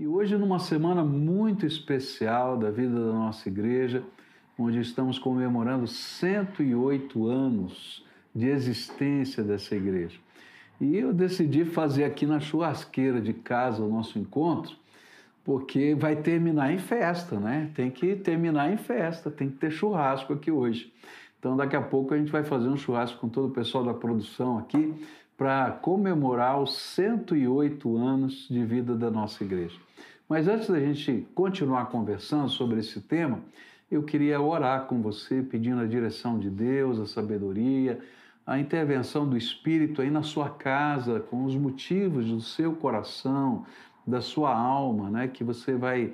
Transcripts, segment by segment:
E hoje, numa semana muito especial da vida da nossa igreja, onde estamos comemorando 108 anos de existência dessa igreja. E eu decidi fazer aqui na churrasqueira de casa o nosso encontro, porque vai terminar em festa, né? Tem que terminar em festa, tem que ter churrasco aqui hoje. Então, daqui a pouco a gente vai fazer um churrasco com todo o pessoal da produção aqui para comemorar os 108 anos de vida da nossa igreja. Mas antes da gente continuar conversando sobre esse tema, eu queria orar com você, pedindo a direção de Deus, a sabedoria, a intervenção do Espírito aí na sua casa, com os motivos do seu coração, da sua alma, né? Que você vai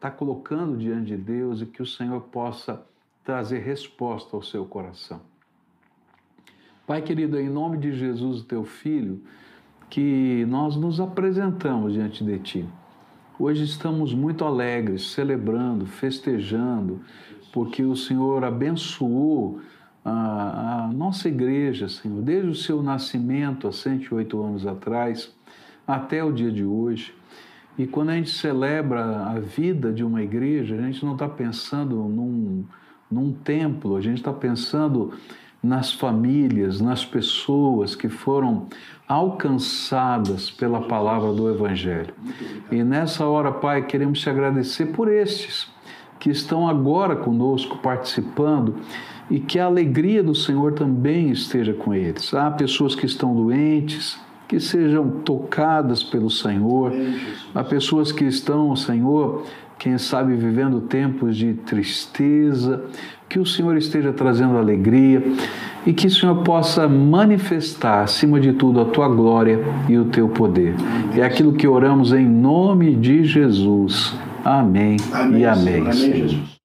tá colocando diante de Deus e que o Senhor possa trazer resposta ao seu coração. Pai querido, em nome de Jesus, teu Filho, que nós nos apresentamos diante de ti. Hoje estamos muito alegres, celebrando, festejando, porque o Senhor abençoou a nossa igreja, Senhor, desde o seu nascimento há 108 anos atrás, até o dia de hoje. E quando a gente celebra a vida de uma igreja, a gente não está pensando num templo, a gente está pensando nas famílias, nas pessoas que foram alcançadas pela palavra do Evangelho. E nessa hora, Pai, queremos te agradecer por estes que estão agora conosco participando e que a alegria do Senhor também esteja com eles. Há pessoas que estão doentes, que sejam tocadas pelo Senhor. Há pessoas que estão, Senhor, quem sabe vivendo tempos de tristeza, que o Senhor esteja trazendo alegria e que o Senhor possa manifestar, acima de tudo, a Tua glória e o Teu poder. É aquilo que oramos em nome de Jesus. Amém, amém e amém. Senhor. Amém, Jesus.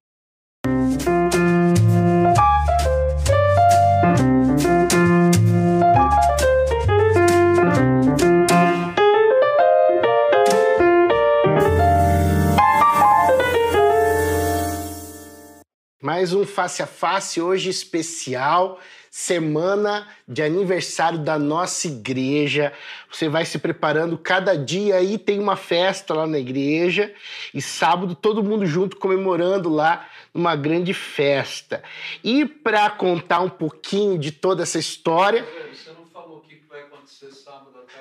Mais um Face a Face, hoje especial, semana de aniversário da nossa igreja. Você vai se preparando, cada dia aí tem uma festa lá na igreja e sábado todo mundo junto comemorando lá uma grande festa. E para contar um pouquinho de toda essa história...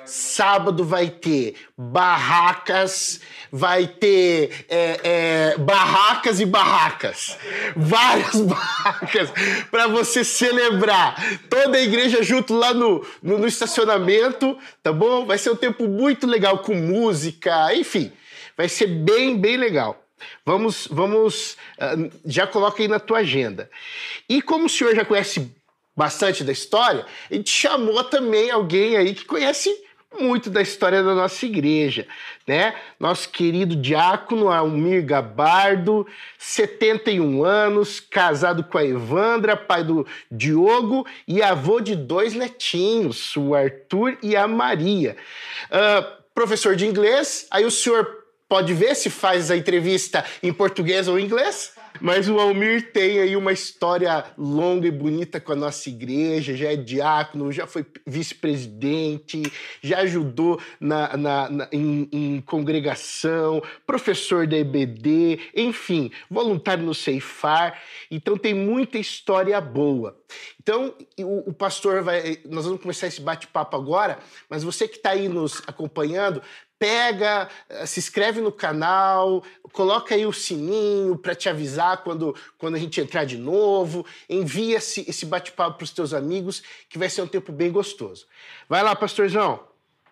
Sábado vai ter barracas, vai ter barracas e barracas. Várias barracas para você celebrar. Toda a igreja junto lá no estacionamento, tá bom? Vai ser um tempo muito legal com música, enfim. Vai ser bem, bem legal. Vamos já coloca aí na tua agenda. E como o senhor já conhece bastante da história, a gente chamou também alguém aí que conhece muito da história da nossa igreja, né? Nosso querido diácono Almir Gabardo, 71 anos, casado com a Evandra, pai do Diogo e avô de 2 netinhos, o Arthur e a Maria. Professor de inglês, aí o senhor pode ver se faz a entrevista em português ou em inglês. Mas o Almir tem aí uma história longa e bonita com a nossa igreja, já é diácono, já foi vice-presidente, já ajudou em congregação, professor da EBD, enfim, voluntário no Ceifar. Então tem muita história boa. Então o pastor nós vamos começar esse bate-papo agora, mas você que está aí nos acompanhando, pega, se inscreve no canal, coloca aí o sininho para te avisar quando a gente entrar de novo, envia esse bate-papo para os teus amigos, que vai ser um tempo bem gostoso. Vai lá, pastorzão.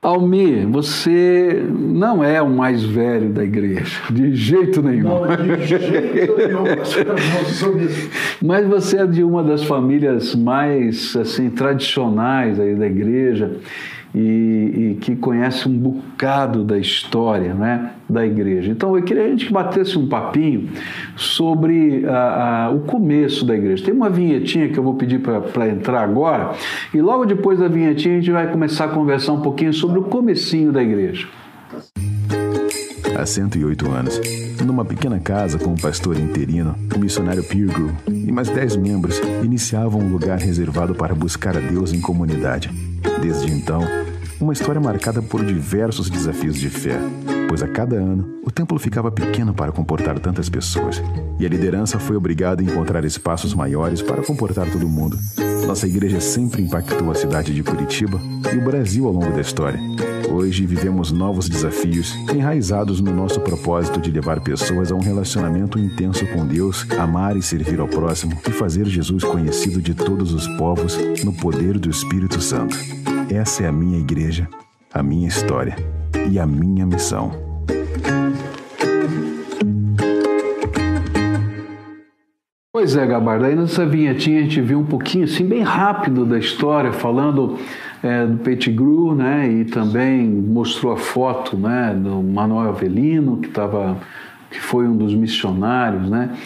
Almir, você não é o mais velho da igreja, de jeito nenhum. Não, de jeito nenhum. Mas você é de uma das famílias mais assim, tradicionais aí da igreja e que conhece um bocado da história, né, da igreja. Então, eu queria que a gente batesse um papinho sobre o começo da igreja. Tem uma vinhetinha que eu vou pedir para entrar agora e logo depois da vinhetinha a gente vai começar a conversar um pouquinho sobre o comecinho da igreja. Há 108 anos, numa pequena casa com um pastor interino, o missionário Peer Group e mais 10 membros iniciavam um lugar reservado para buscar a Deus em comunidade. Desde então, uma história marcada por diversos desafios de fé, pois a cada ano o templo ficava pequeno para comportar tantas pessoas e a liderança foi obrigada a encontrar espaços maiores para comportar todo mundo. Nossa igreja sempre impactou a cidade de Curitiba e o Brasil ao longo da história. Hoje vivemos novos desafios enraizados no nosso propósito de levar pessoas a um relacionamento intenso com Deus, amar e servir ao próximo e fazer Jesus conhecido de todos os povos no poder do Espírito Santo. Essa é a minha igreja, a minha história e a minha missão. Pois é, Gabardo, aí nessa vinhetinha a gente viu um pouquinho, assim, bem rápido da história, falando do Pettigrew, né, e também mostrou a foto, né, do Manuel Avelino, que foi um dos missionários, né,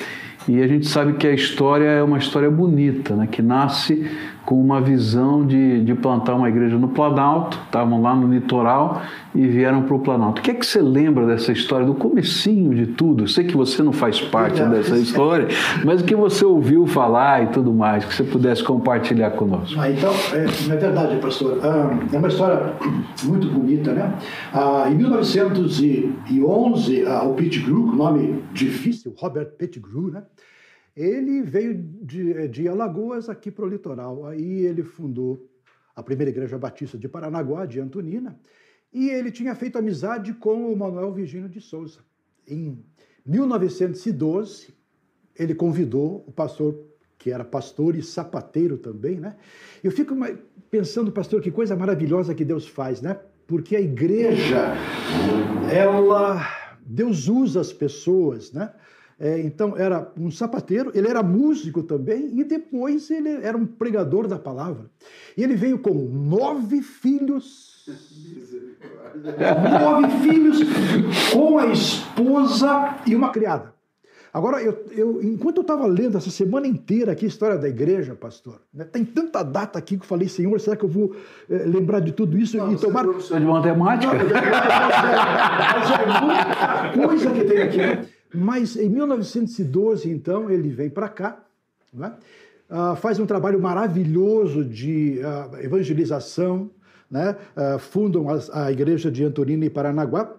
e a gente sabe que a história é uma história bonita, né, que nasce com uma visão de plantar uma igreja no Planalto, estavam lá no litoral e vieram para o Planalto. O que é que você lembra dessa história, do comecinho de tudo? Eu sei que você não faz parte dessa história, mas o que você ouviu falar e tudo mais, que você pudesse compartilhar conosco. Então, é verdade, pastor, é uma história muito bonita, né? Em 1911, o Pettigrew, nome difícil, Robert Pettigrew, né? Ele veio de Alagoas aqui para o litoral. Aí ele fundou a Primeira Igreja Batista de Paranaguá, de Antonina, e ele tinha feito amizade com o Manuel Virgínio de Souza. Em 1912, ele convidou o pastor, que era pastor e sapateiro também, né? Eu fico pensando, pastor, que coisa maravilhosa que Deus faz, né? Porque a igreja, Deus usa as pessoas, né? Então, era um sapateiro, ele era músico também, e depois ele era um pregador da palavra. E ele veio com 9 filhos, 9 filhos, com a esposa e uma criada. Agora, enquanto eu estava lendo essa semana inteira aqui a história da igreja, pastor, né, tem tanta data aqui que eu falei, Senhor, será que eu vou lembrar de tudo isso? Não, e tomar... Você é professor de matemática? Não, mas é muita coisa que tem aqui, né? Mas em 1912, então, ele vem para cá, né? Faz um trabalho maravilhoso de evangelização, né? Fundam a igreja de Antonina e Paranaguá,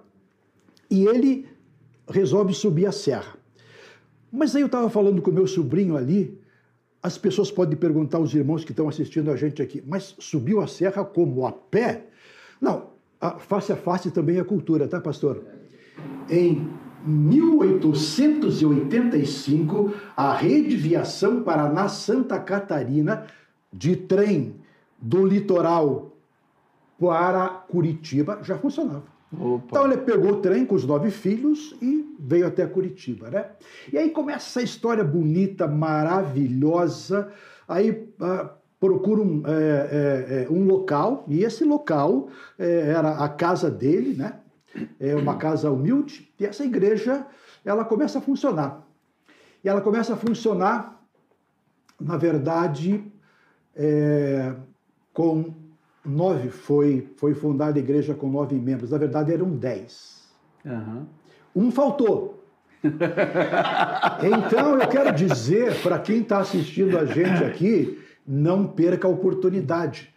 e ele resolve subir a serra. Mas aí eu estava falando com o meu sobrinho ali, as pessoas podem perguntar aos irmãos que estão assistindo a gente aqui, mas subiu a serra como? A pé? Não, face a face também é cultura, tá, pastor? Em 1885, a rede Viação Paraná Santa Catarina, de trem do litoral para Curitiba, já funcionava. Opa. Então ele pegou o trem com os 9 filhos e veio até Curitiba, né? E aí começa essa história bonita, maravilhosa. Aí procura um local, e esse local era a casa dele, né? É uma casa humilde, e essa igreja, ela começa a funcionar. E ela começa a funcionar, na verdade, com 9, foi fundada a igreja com 9 membros. Na verdade, eram 10. Uhum. Um faltou. Então, eu quero dizer, para quem está assistindo a gente aqui, não perca a oportunidade.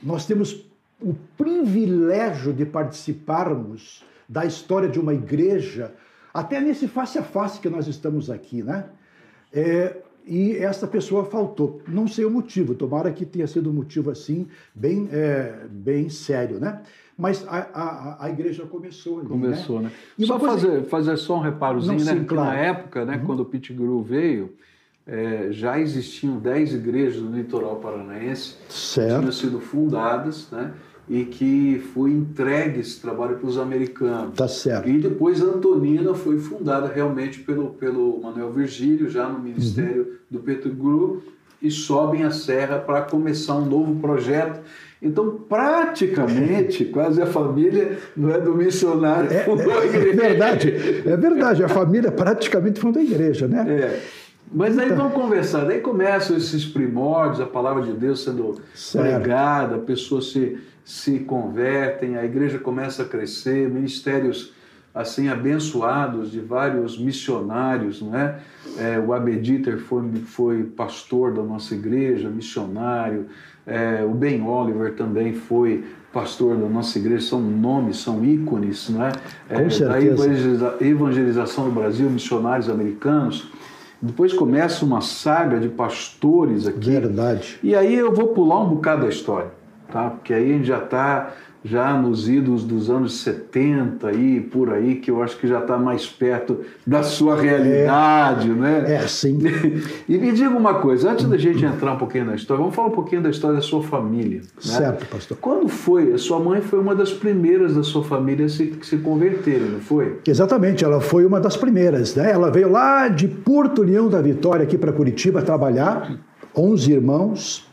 Nós temos o privilégio de participarmos da história de uma igreja, até nesse face a face que nós estamos aqui, né? E essa pessoa faltou. Não sei o motivo, tomara que tenha sido um motivo assim, bem sério, né? Mas a igreja começou ali, começou, né? E só fazer só um reparozinho, né? Claro. Na época, né, quando o Pettigrew veio, já existiam 10 igrejas no litoral paranaense, certo, que tinham sido fundadas, né, e que foi entregue esse trabalho para os americanos. Tá certo. E depois Antonina foi fundada realmente pelo Manuel Virgílio, já no ministério do Pettigrew, e sobem a serra para começar um novo projeto. Então, praticamente, quase a família não é do missionário. É verdade, a família praticamente fundou a igreja, né? Mas aí vamos conversar, daí começam esses primórdios, a palavra de Deus sendo pregada, pessoas se convertem, a igreja começa a crescer, ministérios assim abençoados de vários missionários, não é? O Abediter foi pastor da nossa igreja, missionário, o Ben Oliver também foi pastor da nossa igreja, são nomes, são ícones, não é? Da evangelização do Brasil, missionários americanos. Depois começa uma saga de pastores aqui. Verdade. E aí eu vou pular um bocado da história, tá? Porque aí a gente já está nos idos dos anos 70 e por aí, que eu acho que já está mais perto da sua realidade, né? É, sim. E me diga uma coisa, antes da gente entrar um pouquinho na história, vamos falar um pouquinho da história da sua família. Né? Certo, pastor. Quando foi? A sua mãe foi uma das primeiras da sua família a se converter, não foi? Exatamente, ela foi uma das primeiras, né? Ela veio lá de Porto União da Vitória aqui para Curitiba trabalhar, 11 irmãos,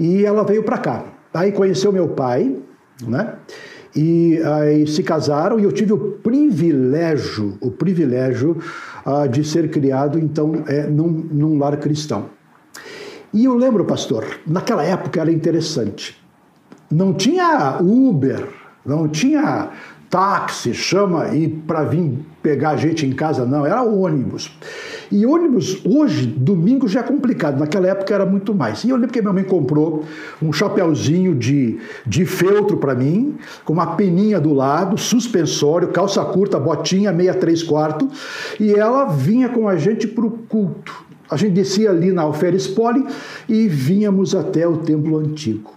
e ela veio para cá. Aí conheceu meu pai, né? E aí se casaram e eu tive o privilégio de ser criado, então, num lar cristão. E eu lembro, pastor, naquela época era interessante. Não tinha Uber, não tinha táxi, chama aí para vir pegar a gente em casa, não. Era ônibus. E ônibus, hoje, domingo, já é complicado. Naquela época era muito mais. E eu lembro que minha mãe comprou um chapeuzinho de feltro para mim, com uma peninha do lado, suspensório, calça curta, botinha, meia 3/4. E ela vinha com a gente para o culto. A gente descia ali na Alferes Poli e vínhamos até o templo antigo.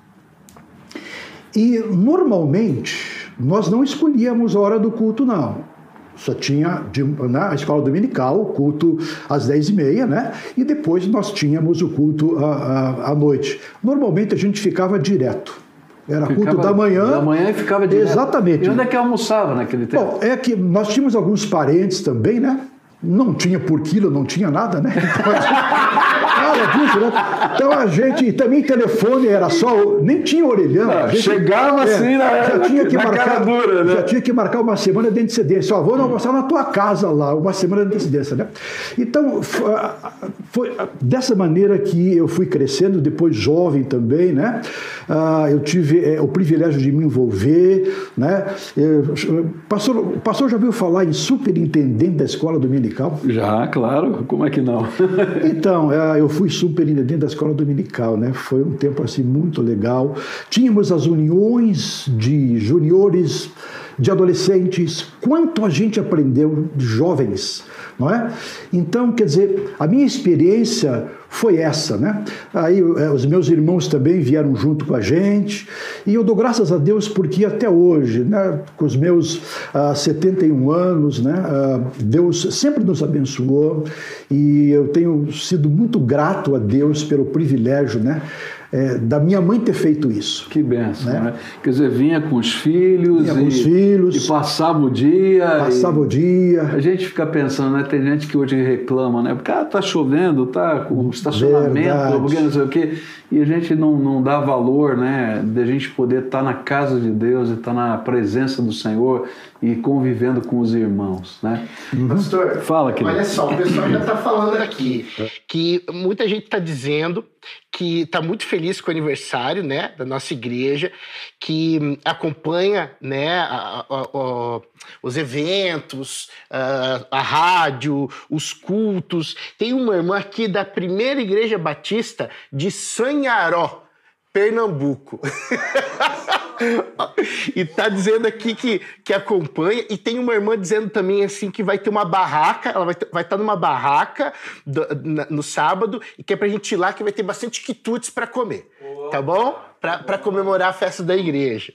E, normalmente, nós não escolhíamos a hora do culto, não. Só tinha na escola dominical o culto às 10h30, né? E depois nós tínhamos o culto à noite. Normalmente a gente ficava direto. Era ficava culto da manhã. Da manhã e ficava direto. Exatamente. E onde é que almoçava naquele tempo? Bom, é que nós tínhamos alguns parentes também, né? Não tinha por quilo, não tinha nada, né? Então a gente, também telefone era só, nem tinha orelhão. Não, gente, chegava assim já tinha que marcar uma semana de antecedência. Ó, vou almoçar na tua casa lá, uma semana de antecedência, né? Então, foi dessa maneira que eu fui crescendo, depois jovem também, né? Eu tive o privilégio de me envolver, né? O pastor já ouviu falar em superintendente da escola dominical? Já, claro, como é que não? Então, eu fui superintendente da escola dominical, né? Foi um tempo assim muito legal. Tínhamos as uniões de juniores, de adolescentes, quanto a gente aprendeu de jovens, não é? Então, quer dizer, a minha experiência foi essa, né? Aí os meus irmãos também vieram junto com a gente, e eu dou graças a Deus porque até hoje, né, com os meus 71 anos, né, Deus sempre nos abençoou, e eu tenho sido muito grato a Deus pelo privilégio, né, da minha mãe ter feito isso. Que bênção, né? Quer dizer, vinha com os filhos, e passava o dia. A gente fica pensando, né? Tem gente que hoje reclama, né? Porque tá chovendo, tá com estacionamento, porque não sei o quê. E a gente não dá valor, né? De a gente poder estar na casa de Deus e estar na presença do Senhor e convivendo com os irmãos, né? Pastor, fala, querido. Olha só, o pessoal já está falando aqui que muita gente está dizendo que está muito feliz com o aniversário, né, da nossa igreja, que acompanha, né, os eventos, a rádio, os cultos. Tem uma irmã aqui da Primeira Igreja Batista de Sanharó, Pernambuco. E tá dizendo aqui que acompanha. E tem uma irmã dizendo também assim que vai ter uma barraca. Ela vai estar numa barraca no sábado, e que é pra gente ir lá, que vai ter bastante quitutes pra comer. Tá bom? Pra comemorar a festa da igreja.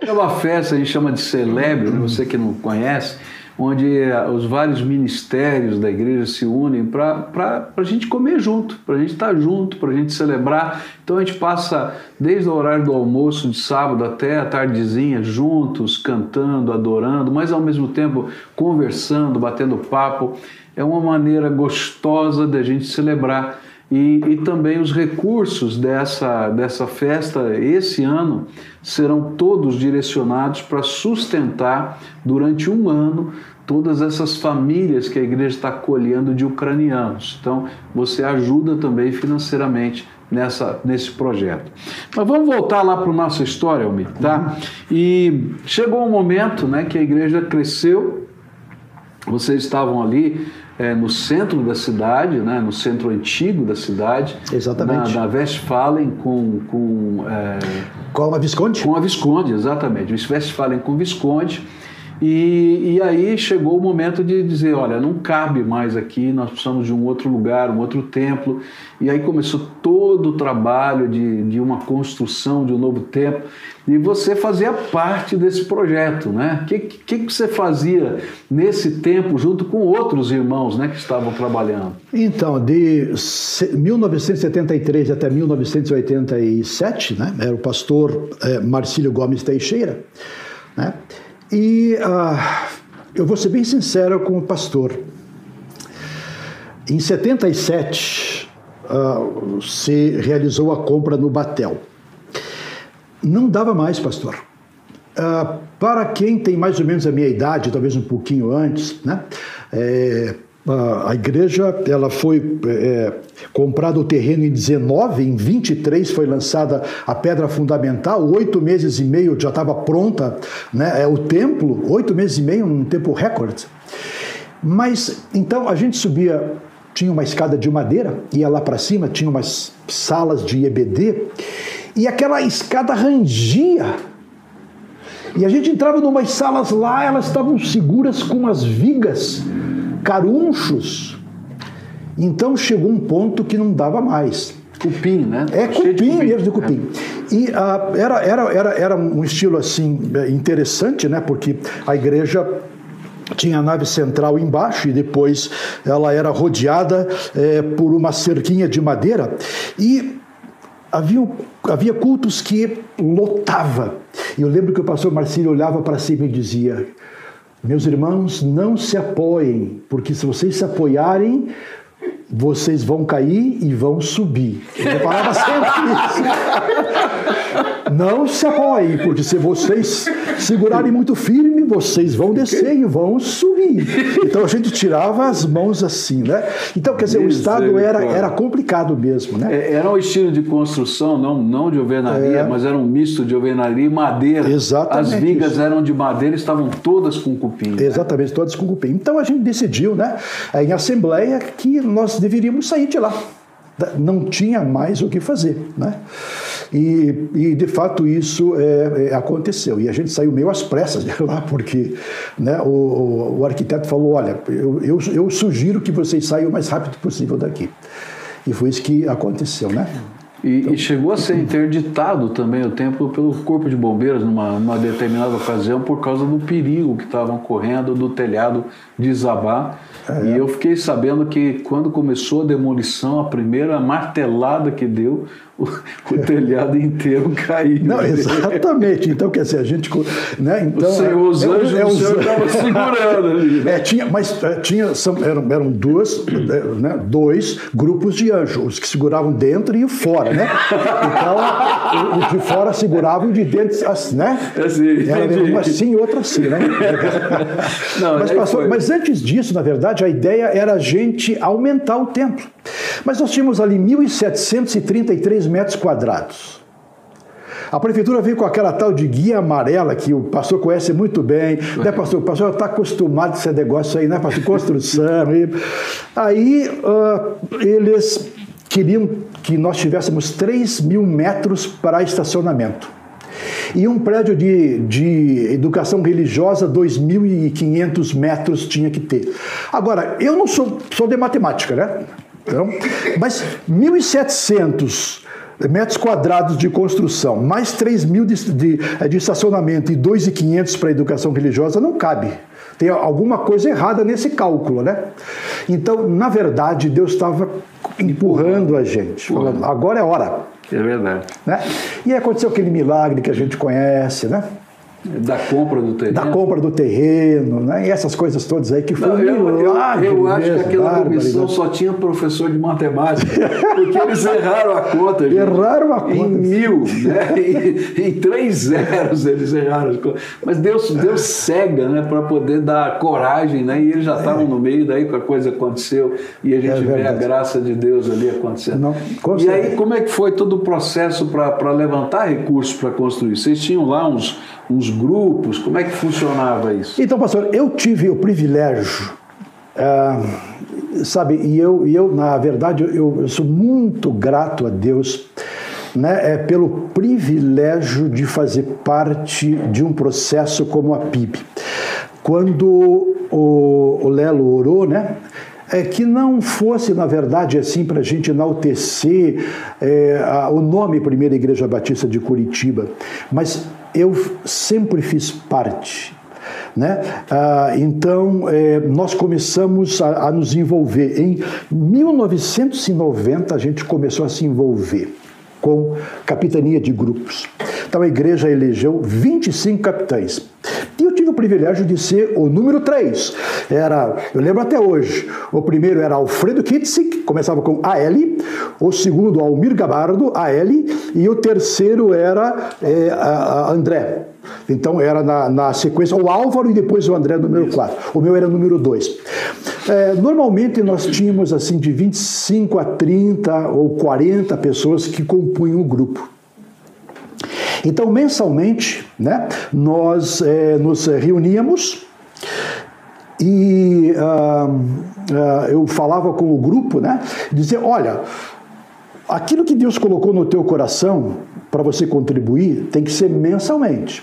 É uma festa, a gente chama de celebre, né? Você que não conhece, onde os vários ministérios da igreja se unem para a gente comer junto, para a gente estar junto, para a gente celebrar. Então a gente passa desde o horário do almoço de sábado até a tardezinha juntos, cantando, adorando, mas ao mesmo tempo conversando, batendo papo. É uma maneira gostosa da gente celebrar. E também os recursos dessa festa, esse ano, serão todos direcionados para sustentar durante um ano todas essas famílias que a igreja está acolhendo de ucranianos. Então, você ajuda também financeiramente nesse projeto. Mas vamos voltar lá para a nossa história, Almir, tá? E chegou um momento, né, que a igreja cresceu, vocês estavam ali no centro da cidade, né, no centro antigo da cidade. Exatamente. Na Westphalen com a Visconde? Com a Visconde, exatamente. Westphalen com Visconde. E aí chegou o momento de dizer, olha, não cabe mais aqui, nós precisamos de um outro lugar, um outro templo. E aí começou todo o trabalho de uma construção de um novo templo. E você fazia parte desse projeto, né? O que você fazia nesse tempo junto com outros irmãos, né, que estavam trabalhando? Então, de 1973 até 1987, né, era o pastor Marcílio Gomes Teixeira, né? E eu vou ser bem sincero com o pastor. Em 77, se realizou a compra no Batel. Não dava mais, pastor. Para quem tem mais ou menos a minha idade, talvez um pouquinho antes, né? A igreja, ela foi comprado o terreno em 19, em 23 foi lançada a pedra fundamental, 8 meses e meio já estava pronta, né, o templo, 8 meses e meio, um tempo recorde. Mas, então, a gente subia, tinha uma escada de madeira, ia lá para cima, tinha umas salas de EBD, e aquela escada rangia. E a gente entrava em umas salas lá, elas estavam seguras com umas vigas, carunchos. Então chegou um ponto que não dava mais. Cupim, né? É cupim, mesmo de cupim. E era um estilo assim interessante, né? Porque a igreja tinha a nave central embaixo e depois ela era rodeada por uma cerquinha de madeira. E havia cultos que lotava. E eu lembro que o pastor Marcílio olhava para cima e dizia: meus irmãos, não se apoiem, porque se vocês se apoiarem, vocês vão cair e vão subir. Ele falava sempre isso. Não se apoiem, porque se vocês segurarem muito firme, vocês vão descer e vão subir. Então a gente tirava as mãos assim, né? Então, quer dizer, o estado era complicado mesmo, né? Era um estilo de construção, não de alvenaria, mas era um misto de alvenaria e madeira. Exatamente. As vigas eram de madeira e estavam todas com cupim. Exatamente, né? Todas com cupim. Então a gente decidiu, né, em assembleia, que nós deveríamos sair de lá. Não tinha mais o que fazer, né? E de fato isso aconteceu, e a gente saiu meio às pressas de lá, porque, né, o arquiteto falou: olha, eu sugiro que vocês saiam o mais rápido possível daqui. E foi isso que aconteceu, né? E chegou a ser interditado também o templo pelo Corpo de Bombeiros numa determinada ocasião, por causa do perigo que estavam correndo do telhado desabar. E eu fiquei sabendo que quando começou a demolição, a primeira martelada que deu, o telhado inteiro caiu. Não, exatamente. Então, quer dizer, a gente, né? Então, os anjos do Senhor estavam segurando ali. Eram dois grupos de anjos, os que seguravam dentro e o fora, né? Então, os de fora seguravam e de dentro, assim, né? Assim, era uma assim e outra assim, né? Não, mas antes disso, na verdade, a ideia era a gente aumentar o templo. Mas nós tínhamos ali 1.733 metros quadrados. A prefeitura veio com aquela tal de guia amarela que o pastor conhece muito bem, né, pastor? O pastor está acostumado com esse negócio aí, né, pastor? Construção. Aí eles queriam que nós tivéssemos 3 mil metros para estacionamento. E um prédio de educação religiosa, 2.500 metros tinha que ter. Agora, eu não sou de matemática, né? Então, mas 1.700 metros quadrados de construção, mais 3.000 de estacionamento e 2.500 para educação religiosa, não cabe. Tem alguma coisa errada nesse cálculo, né? Então, na verdade, Deus estava empurrando a gente. Falando, agora é hora. É verdade. Né? E aconteceu aquele milagre que a gente conhece, né? Da compra do terreno. Da compra do terreno, né? E essas coisas todas aí que foi milagre. Eu acho que aquela comissão só tinha professor de matemática, porque eles erraram a conta. Gente. Erraram a conta. Em 1000, né? Em 3 zeros eles erraram as contas. Mas Deus cega, né? Para poder dar coragem, né? E eles já estavam no meio, daí que a coisa aconteceu e a gente vê a graça de Deus ali acontecendo. Não, e aí, como é que foi todo o processo para levantar recursos para construir? Vocês tinham lá uns grupos? Como é que funcionava isso? Então, pastor, eu tive o privilégio, sabe, e eu na verdade, eu sou muito grato a Deus, né, pelo privilégio de fazer parte de um processo como a PIB. Quando o Lelo orou, né, que não fosse, na verdade, assim, para a gente enaltecer o nome Primeira Igreja Batista de Curitiba, mas eu sempre fiz parte, né? Então, nós começamos a nos envolver. Em 1990, a gente começou a se envolver com capitania de grupos. Então, a igreja elegeu 25 capitães. E eu tive o privilégio de ser o número 3. Eu lembro até hoje, o primeiro era Alfredo Kitsik, começava com AL, o segundo Almir Gabardo, AL, e o terceiro era André. Então era na sequência o Álvaro e depois o André, número 4. O meu era número 2. Normalmente nós tínhamos assim de 25 a 30 ou 40 pessoas que compunham o grupo. Então, mensalmente, né, nós nos reuníamos e eu falava com o grupo, né, dizia, olha, aquilo que Deus colocou no teu coração para você contribuir tem que ser mensalmente.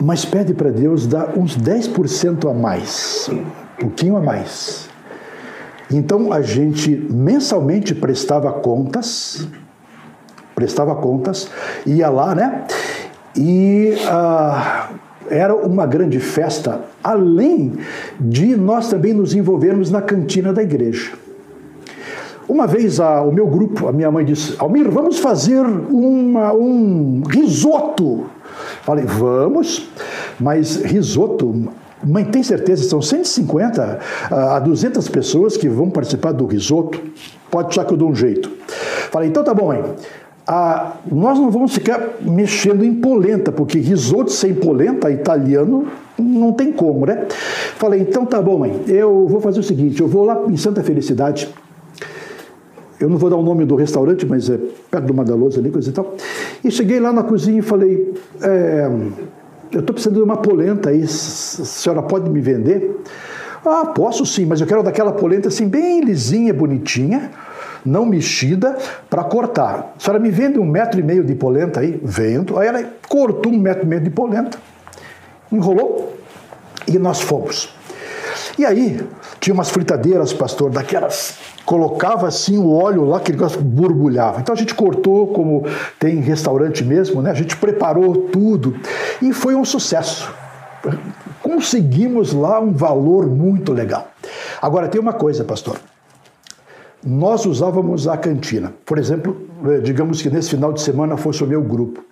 Mas pede para Deus dar uns 10% a mais, um pouquinho a mais. Então, a gente mensalmente prestava contas, ia lá, né? E era uma grande festa, além de nós também nos envolvermos na cantina da igreja. Uma vez o meu grupo, a minha mãe disse, Almir, vamos fazer um risoto. Falei, vamos, mas risoto... Mãe, tem certeza, são 150 a 200 pessoas que vão participar do risoto? Pode achar que eu dou um jeito. Falei, então tá bom, mãe. Nós não vamos ficar mexendo em polenta, porque risoto sem polenta, italiano, não tem como, né? Falei, então tá bom, mãe, eu vou fazer o seguinte, eu vou lá em Santa Felicidade, eu não vou dar o nome do restaurante, mas é perto do Madaloso ali, coisa e tal, e cheguei lá na cozinha e falei, eu estou precisando de uma polenta aí, a senhora pode me vender? Ah, posso sim, mas eu quero daquela polenta assim, bem lisinha, bonitinha, não mexida, para cortar. A senhora me vende 1,5 metro de polenta aí? Vendo. Aí ela cortou 1,5 metro de polenta, enrolou e nós fomos. E aí, tinha umas fritadeiras, pastor, daquelas... Colocava assim o óleo lá, que ele borbulhava. Então a gente cortou, como tem restaurante mesmo, né? A gente preparou tudo e foi um sucesso. Conseguimos lá um valor muito legal. Agora tem uma coisa, pastor. Nós usávamos a cantina. Por exemplo, digamos que nesse final de semana fosse o meu grupo.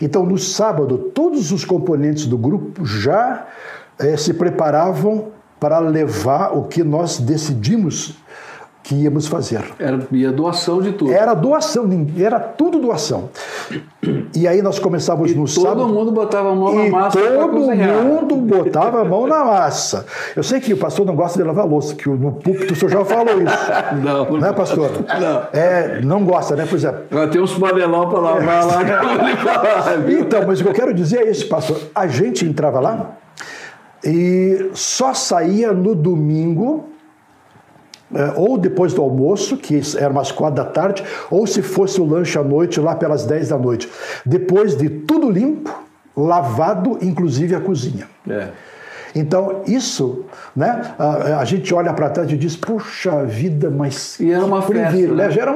Então no sábado, todos os componentes do grupo já se preparavam para levar o que nós decidimos que íamos fazer. Era doação de tudo. Era tudo doação. E aí nós começávamos no sábado... todo mundo botava a mão na massa para cozinhar. Todo mundo botava a mão na massa. Eu sei que o pastor não gosta de lavar louça, que no púlpito o senhor já falou isso. Não. Né, pastor? Não. Não gosta, né? Pois é. Tem uns panelão para lavar lá. Então, mas o que eu quero dizer é isso, pastor. A gente entrava lá e só saía no domingo... ou depois do almoço, que era umas 4 da tarde, ou se fosse o lanche à noite, lá pelas 10 da noite. Depois de tudo limpo, lavado, inclusive a cozinha. Então, isso, né? A gente olha para trás e diz, puxa vida, mas... E era uma festa, né? Era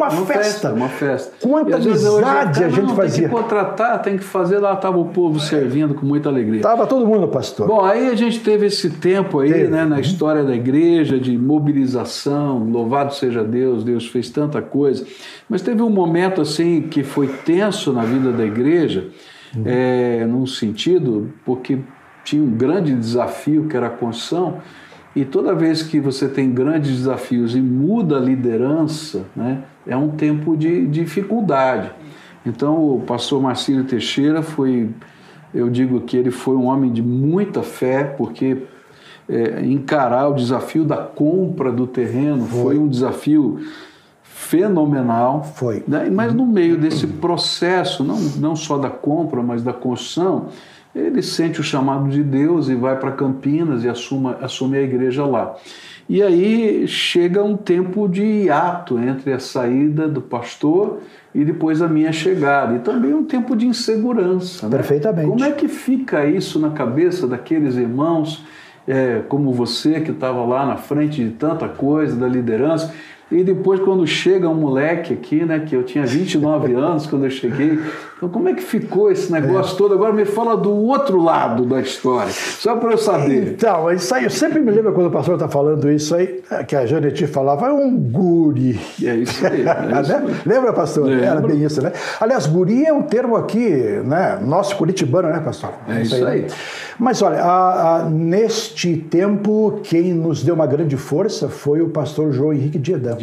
uma festa. Quanta amizade a gente fazia. Tem que contratar, tem que fazer, lá estava o povo servindo com muita alegria. Estava todo mundo, pastor. Bom, aí a gente teve esse tempo aí, né, na história da igreja, de mobilização, louvado seja Deus, Deus fez tanta coisa. Mas teve um momento, assim, que foi tenso na vida da igreja, num sentido, porque tinha um grande desafio que era a construção, e toda vez que você tem grandes desafios e muda a liderança, né, é um tempo de dificuldade. Então o pastor Marcílio Teixeira foi, eu digo que ele foi um homem de muita fé, porque encarar o desafio da compra do terreno foi um desafio fenomenal. Foi. Né? Mas no meio desse processo, não só da compra, mas da construção, ele sente o chamado de Deus e vai para Campinas e assume a igreja lá. E aí chega um tempo de hiato entre a saída do pastor e depois a minha chegada. E também um tempo de insegurança. Perfeitamente. Né? Como é que fica isso na cabeça daqueles irmãos, como você, que estava lá na frente de tanta coisa, da liderança... E depois, quando chega um moleque aqui, né, que eu tinha 29 anos quando eu cheguei, então como é que ficou esse negócio todo? Agora me fala do outro lado da história, só para eu saber. Então, isso aí, eu sempre me lembro quando o pastor está falando isso aí, que a Janete falava, é um guri. É isso aí. É isso aí. Lembra, pastor? Lembro. Era bem isso, né? Aliás, guri é um termo aqui, né, nosso curitibano, né, pastor? É isso aí. Né? Mas olha, neste tempo, quem nos deu uma grande força foi o pastor João Henrique Diedan.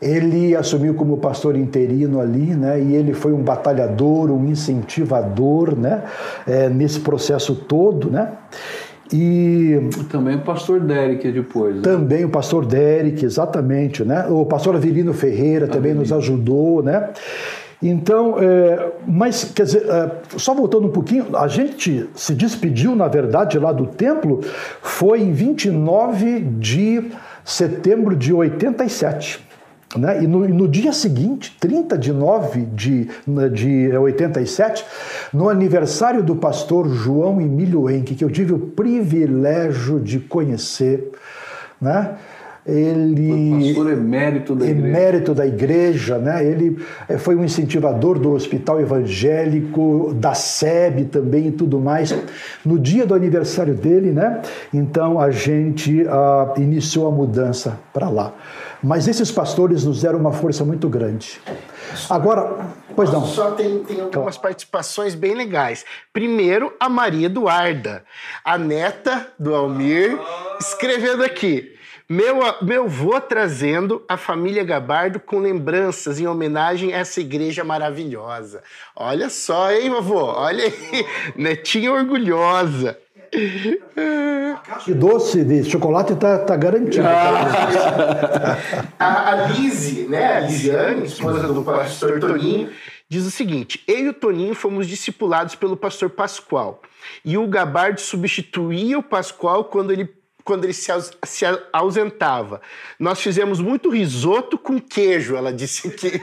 Ele assumiu como pastor interino ali, né? E ele foi um batalhador, um incentivador, né? Nesse processo todo, né? E também o pastor Derek depois. Né? Também o pastor Derek, exatamente, né? O pastor Avelino Ferreira também nos ajudou, né? Então, mas quer dizer, só voltando um pouquinho, a gente se despediu, na verdade, lá do templo, foi em 29 de setembro de 87. Né? E no dia seguinte, 30 de 9 de 87, no aniversário do pastor João Emílio Henck, que eu tive o privilégio de conhecer, né? Ele foi pastor emérito da igreja, né? Ele foi um incentivador do hospital evangélico, da SEB também e tudo mais. No dia do aniversário dele, né? Então a gente iniciou a mudança para lá. Mas esses pastores nos deram uma força muito grande. Agora, pois não. Só tem algumas participações bem legais. Primeiro, a Maria Eduarda, a neta do Almir, escrevendo aqui. Meu avô trazendo a família Gabardo com lembranças em homenagem a essa igreja maravilhosa. Olha só, hein, vovô? Olha aí, netinha orgulhosa. E doce de chocolate tá garantido. A Lise, né? A Lisiane, esposa do pastor Toninho, diz o seguinte: eu e o Toninho fomos discipulados pelo pastor Pascoal. E o Gabardo substituía o Pascoal quando ele se ausentava. Nós fizemos muito risoto com queijo, ela disse que...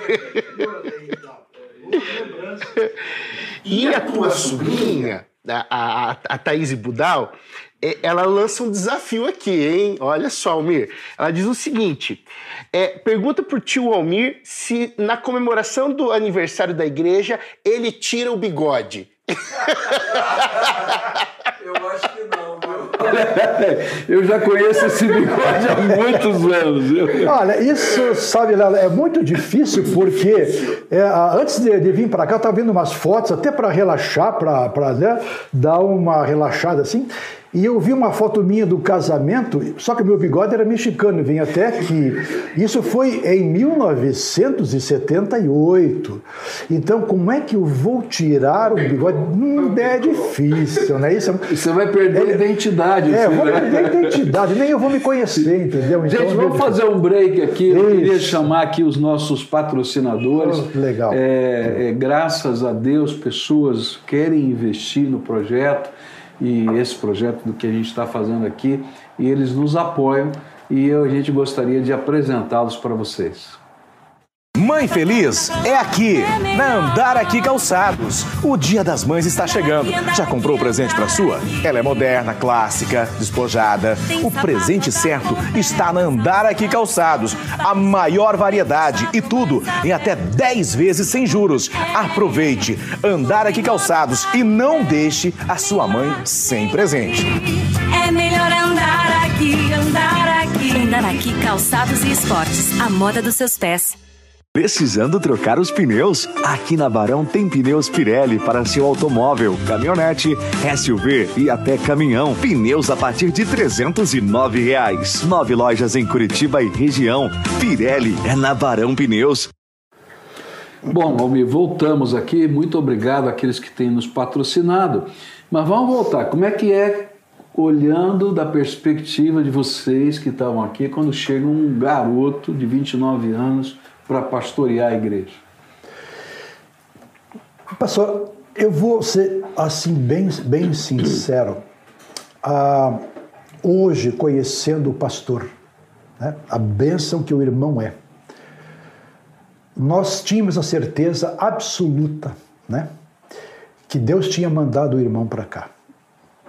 E a tua sobrinha, a Thaís Budal, ela lança um desafio aqui, hein? Olha só, Almir. Ela diz o seguinte, pergunta pro tio Almir se na comemoração do aniversário da igreja ele tira o bigode. Eu acho que não. Eu já conheço esse bigode há muitos anos. Olha, isso, sabe, é muito difícil porque antes de vir para cá, eu estava vendo umas fotos até para relaxar, para né, dar uma relaxada assim. E eu vi uma foto minha do casamento, só que o meu bigode era mexicano, vem até aqui. Isso foi em 1978. Então, como é que eu vou tirar o bigode? É difícil, né? Isso você vai perder a identidade. Assim, vou perder a identidade, nem eu vou me conhecer, entendeu? Então, gente, vamos fazer um break aqui. Eu queria chamar aqui os nossos patrocinadores. Oh, legal. Graças a Deus, pessoas querem investir no projeto. E esse projeto do que a gente está fazendo aqui, e eles nos apoiam, e a gente gostaria de apresentá-los para vocês. Mãe Feliz é aqui, na Andar Aqui Calçados. O Dia das Mães está chegando. Já comprou o presente para sua? Ela é moderna, clássica, despojada. O presente certo está na Andar Aqui Calçados. A maior variedade e tudo em até 10 vezes sem juros. Aproveite Andar Aqui Calçados e não deixe a sua mãe sem presente. É melhor andar aqui, andar aqui. Andar Aqui Calçados e Esportes, a moda dos seus pés. Precisando trocar os pneus? Aqui na Barão tem pneus Pirelli para seu automóvel, caminhonete, SUV e até caminhão. Pneus a partir de R$ 309 reais. 9 lojas em Curitiba e região. Pirelli é na Barão Pneus. Bom, Almir, voltamos aqui. Muito obrigado àqueles que têm nos patrocinado. Mas vamos voltar. Como é que é, olhando da perspectiva de vocês que estavam aqui, quando chega um garoto de 29 anos para pastorear a igreja? Pastor, eu vou ser assim bem sincero. Hoje, conhecendo o pastor, né, a bênção que o irmão é, nós tínhamos a certeza absoluta, né, que Deus tinha mandado o irmão para cá.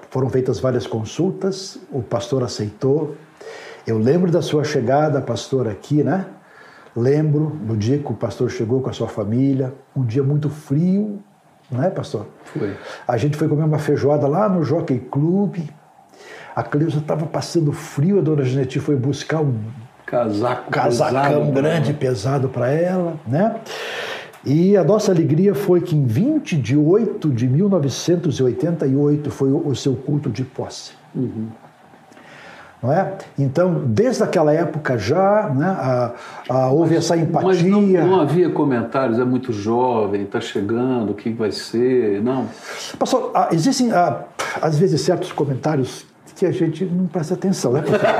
Foram feitas várias consultas, o pastor aceitou. Eu lembro da sua chegada, pastor, aqui, né? Lembro do dia que o pastor chegou com a sua família, um dia muito frio, né, pastor? Foi. A gente foi comer uma feijoada lá no Jockey Club. A Cleusa estava passando frio, a dona Janete foi buscar um casacão grande, pesado para ela, né? E a nossa alegria foi que em 20 de 8 de 1988 foi o seu culto de posse. Uhum. Não é? Então, desde aquela época já, né, houve essa empatia. Mas não havia comentários, é muito jovem, está chegando, o que vai ser, não? Pastor, existem às vezes certos comentários que a gente não presta atenção, né, pastor?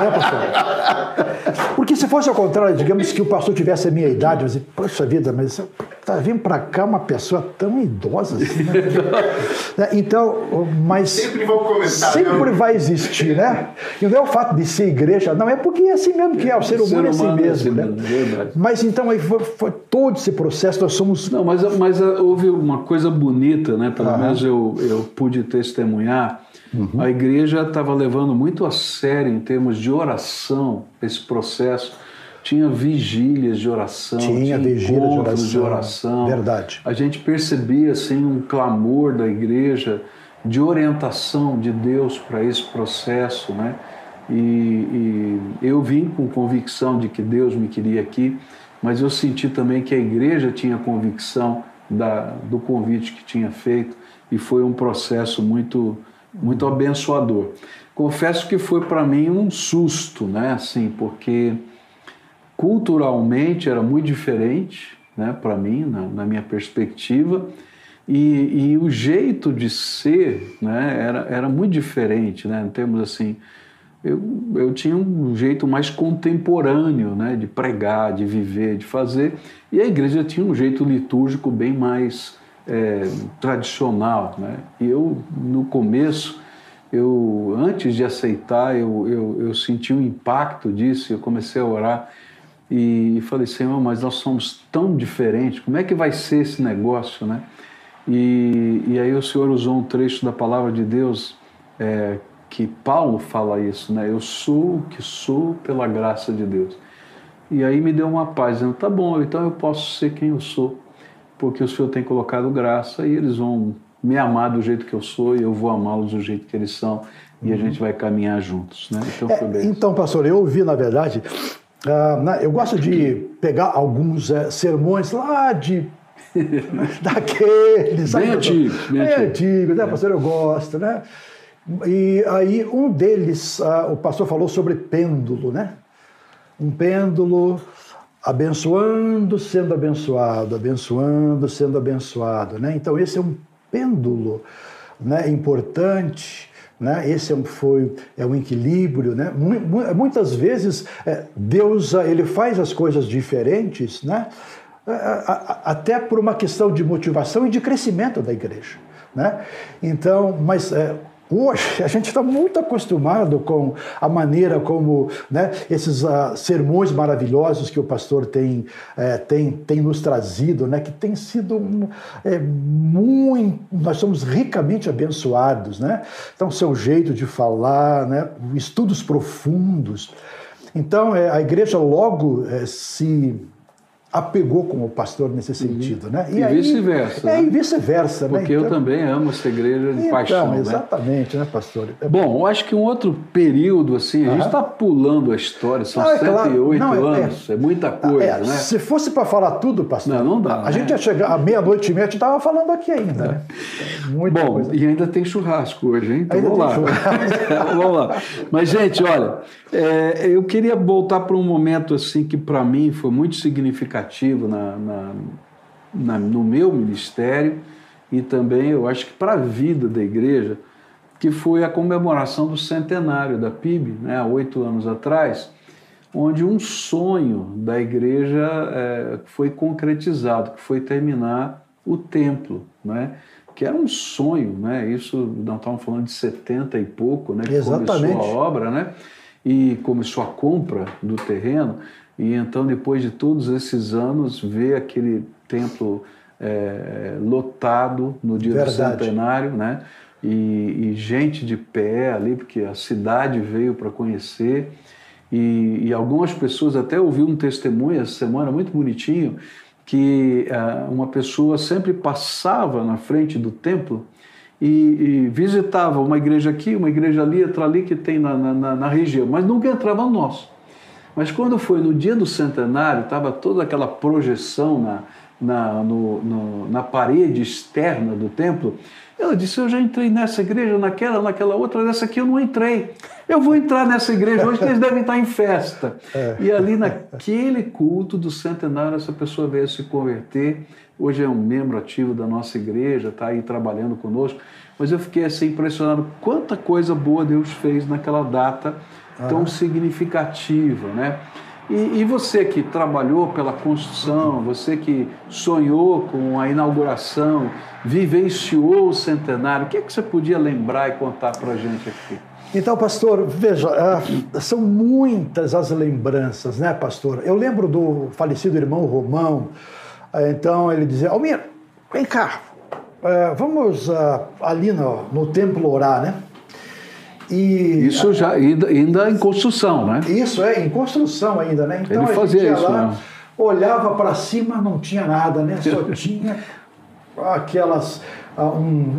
Né, pastor? Porque se fosse ao contrário, digamos que o pastor tivesse a minha idade, eu ia dizer, poxa vida, mas tá vindo para cá uma pessoa tão idosa assim, né? Então, mas sempre vão comentar, sempre vai existir, né? E não é o fato de ser igreja, não, é porque é assim mesmo que é, o ser humano é assim mesmo, né? Mas então aí foi todo esse processo, nós somos... Não, mas houve uma coisa bonita, né? Pelo menos eu pude testemunhar. Uhum. A igreja estava levando muito a sério em termos de oração esse processo. Tinha vigílias de oração, tinha vigílias de oração. Verdade. A gente percebia assim um clamor da igreja de orientação de Deus para esse processo, né? E eu vim com convicção de que Deus me queria aqui, mas eu senti também que a igreja tinha convicção do convite que tinha feito, e foi um processo muito abençoador. Confesso que foi para mim um susto, né? Assim, porque culturalmente era muito diferente, né? Para mim, na minha perspectiva, e o jeito de ser, né? Era muito diferente, né? Em termos assim, eu tinha um jeito mais contemporâneo, né? De pregar, de viver, de fazer, e a igreja tinha um jeito litúrgico bem mais tradicional, né? E eu, no começo, antes de aceitar, eu senti o impacto disso, eu comecei a orar e falei, Senhor, mas nós somos tão diferentes, como é que vai ser esse negócio, né? E aí o Senhor usou um trecho da palavra de Deus, que Paulo fala isso, né? Eu sou o que sou pela graça de Deus. E aí me deu uma paz, dizendo, tá bom, então eu posso ser quem eu sou, porque o Senhor tem colocado graça e eles vão me amar do jeito que eu sou e eu vou amá-los do jeito que eles são, e a gente vai caminhar juntos, né? Então, foi bem. Então, pastor, eu ouvi, na verdade, eu gosto de pegar alguns sermões lá de... daqueles... Bem antigos, né, pastor? Eu gosto, né? E aí, um deles, o pastor falou sobre pêndulo, né? Um pêndulo... abençoando, sendo abençoado, né? Então esse é um pêndulo, né? Importante, né? Esse é um equilíbrio, né? Muitas vezes Deus, ele faz as coisas diferentes, né? Até por uma questão de motivação e de crescimento da igreja, né? Então, mas hoje a gente está muito acostumado com a maneira como, né, esses sermões maravilhosos que o pastor tem nos trazido, né, que tem sido muito... Nós somos ricamente abençoados, né? Então, seu jeito de falar, né, estudos profundos. Então, a igreja logo se apegou com o pastor nesse sentido, uhum. né? E vice-versa. É, e vice-versa, né? Porque então, eu também amo essa igreja de paixão. Exatamente, né, pastor? É bom, eu acho que um outro período, assim, a gente está pulando a história, são 108 anos, é muita coisa, né? Se fosse para falar tudo, pastor, não dá. A gente ia chegar à meia-noite e meia, a gente estava falando aqui ainda, né? Muita coisa. E ainda tem churrasco hoje, hein? Então vamos lá. Vamos lá. Mas, gente, olha, eu queria voltar para um momento, assim, que para mim foi muito significativo no meu ministério e também, eu acho que para a vida da igreja, que foi a comemoração do centenário da PIB, né, há 8 anos atrás, onde um sonho da igreja foi concretizado, que foi terminar o templo, né, que era um sonho, né, isso nós estamos falando de 70 e pouco, né, que Exatamente. Começou a obra, né, e começou a compra do terreno. E então, depois de todos esses anos, ver aquele templo lotado no dia do centenário, né? E gente de pé ali, porque a cidade veio para conhecer. E algumas pessoas, até ouvi um testemunho essa semana, muito bonitinho, que uma pessoa sempre passava na frente do templo e visitava uma igreja aqui, uma igreja ali, outra ali que tem na região, mas nunca entrava no nosso. Mas quando foi no dia do centenário, estava toda aquela projeção na parede externa do templo. Ela disse, eu já entrei nessa igreja, naquela outra, nessa aqui eu não entrei. Eu vou entrar nessa igreja hoje, que eles devem estar em festa. E ali naquele culto do centenário, essa pessoa veio se converter. Hoje é um membro ativo da nossa igreja, está aí trabalhando conosco. Mas eu fiquei assim impressionado, quanta coisa boa Deus fez naquela data, tão significativa, né? E você que trabalhou pela construção, você que sonhou com a inauguração, vivenciou o centenário, o que é que você podia lembrar e contar para a gente aqui? Então, pastor, veja, são muitas as lembranças, né, pastor? Eu lembro do falecido irmão Romão, então ele dizia, Almir, vem cá, vamos ali no templo orar, né? E, isso já ainda em construção, né? Isso, em construção ainda, né? Então ele fazia a gente ia lá, né? Olhava para cima, não tinha nada, né? Só tinha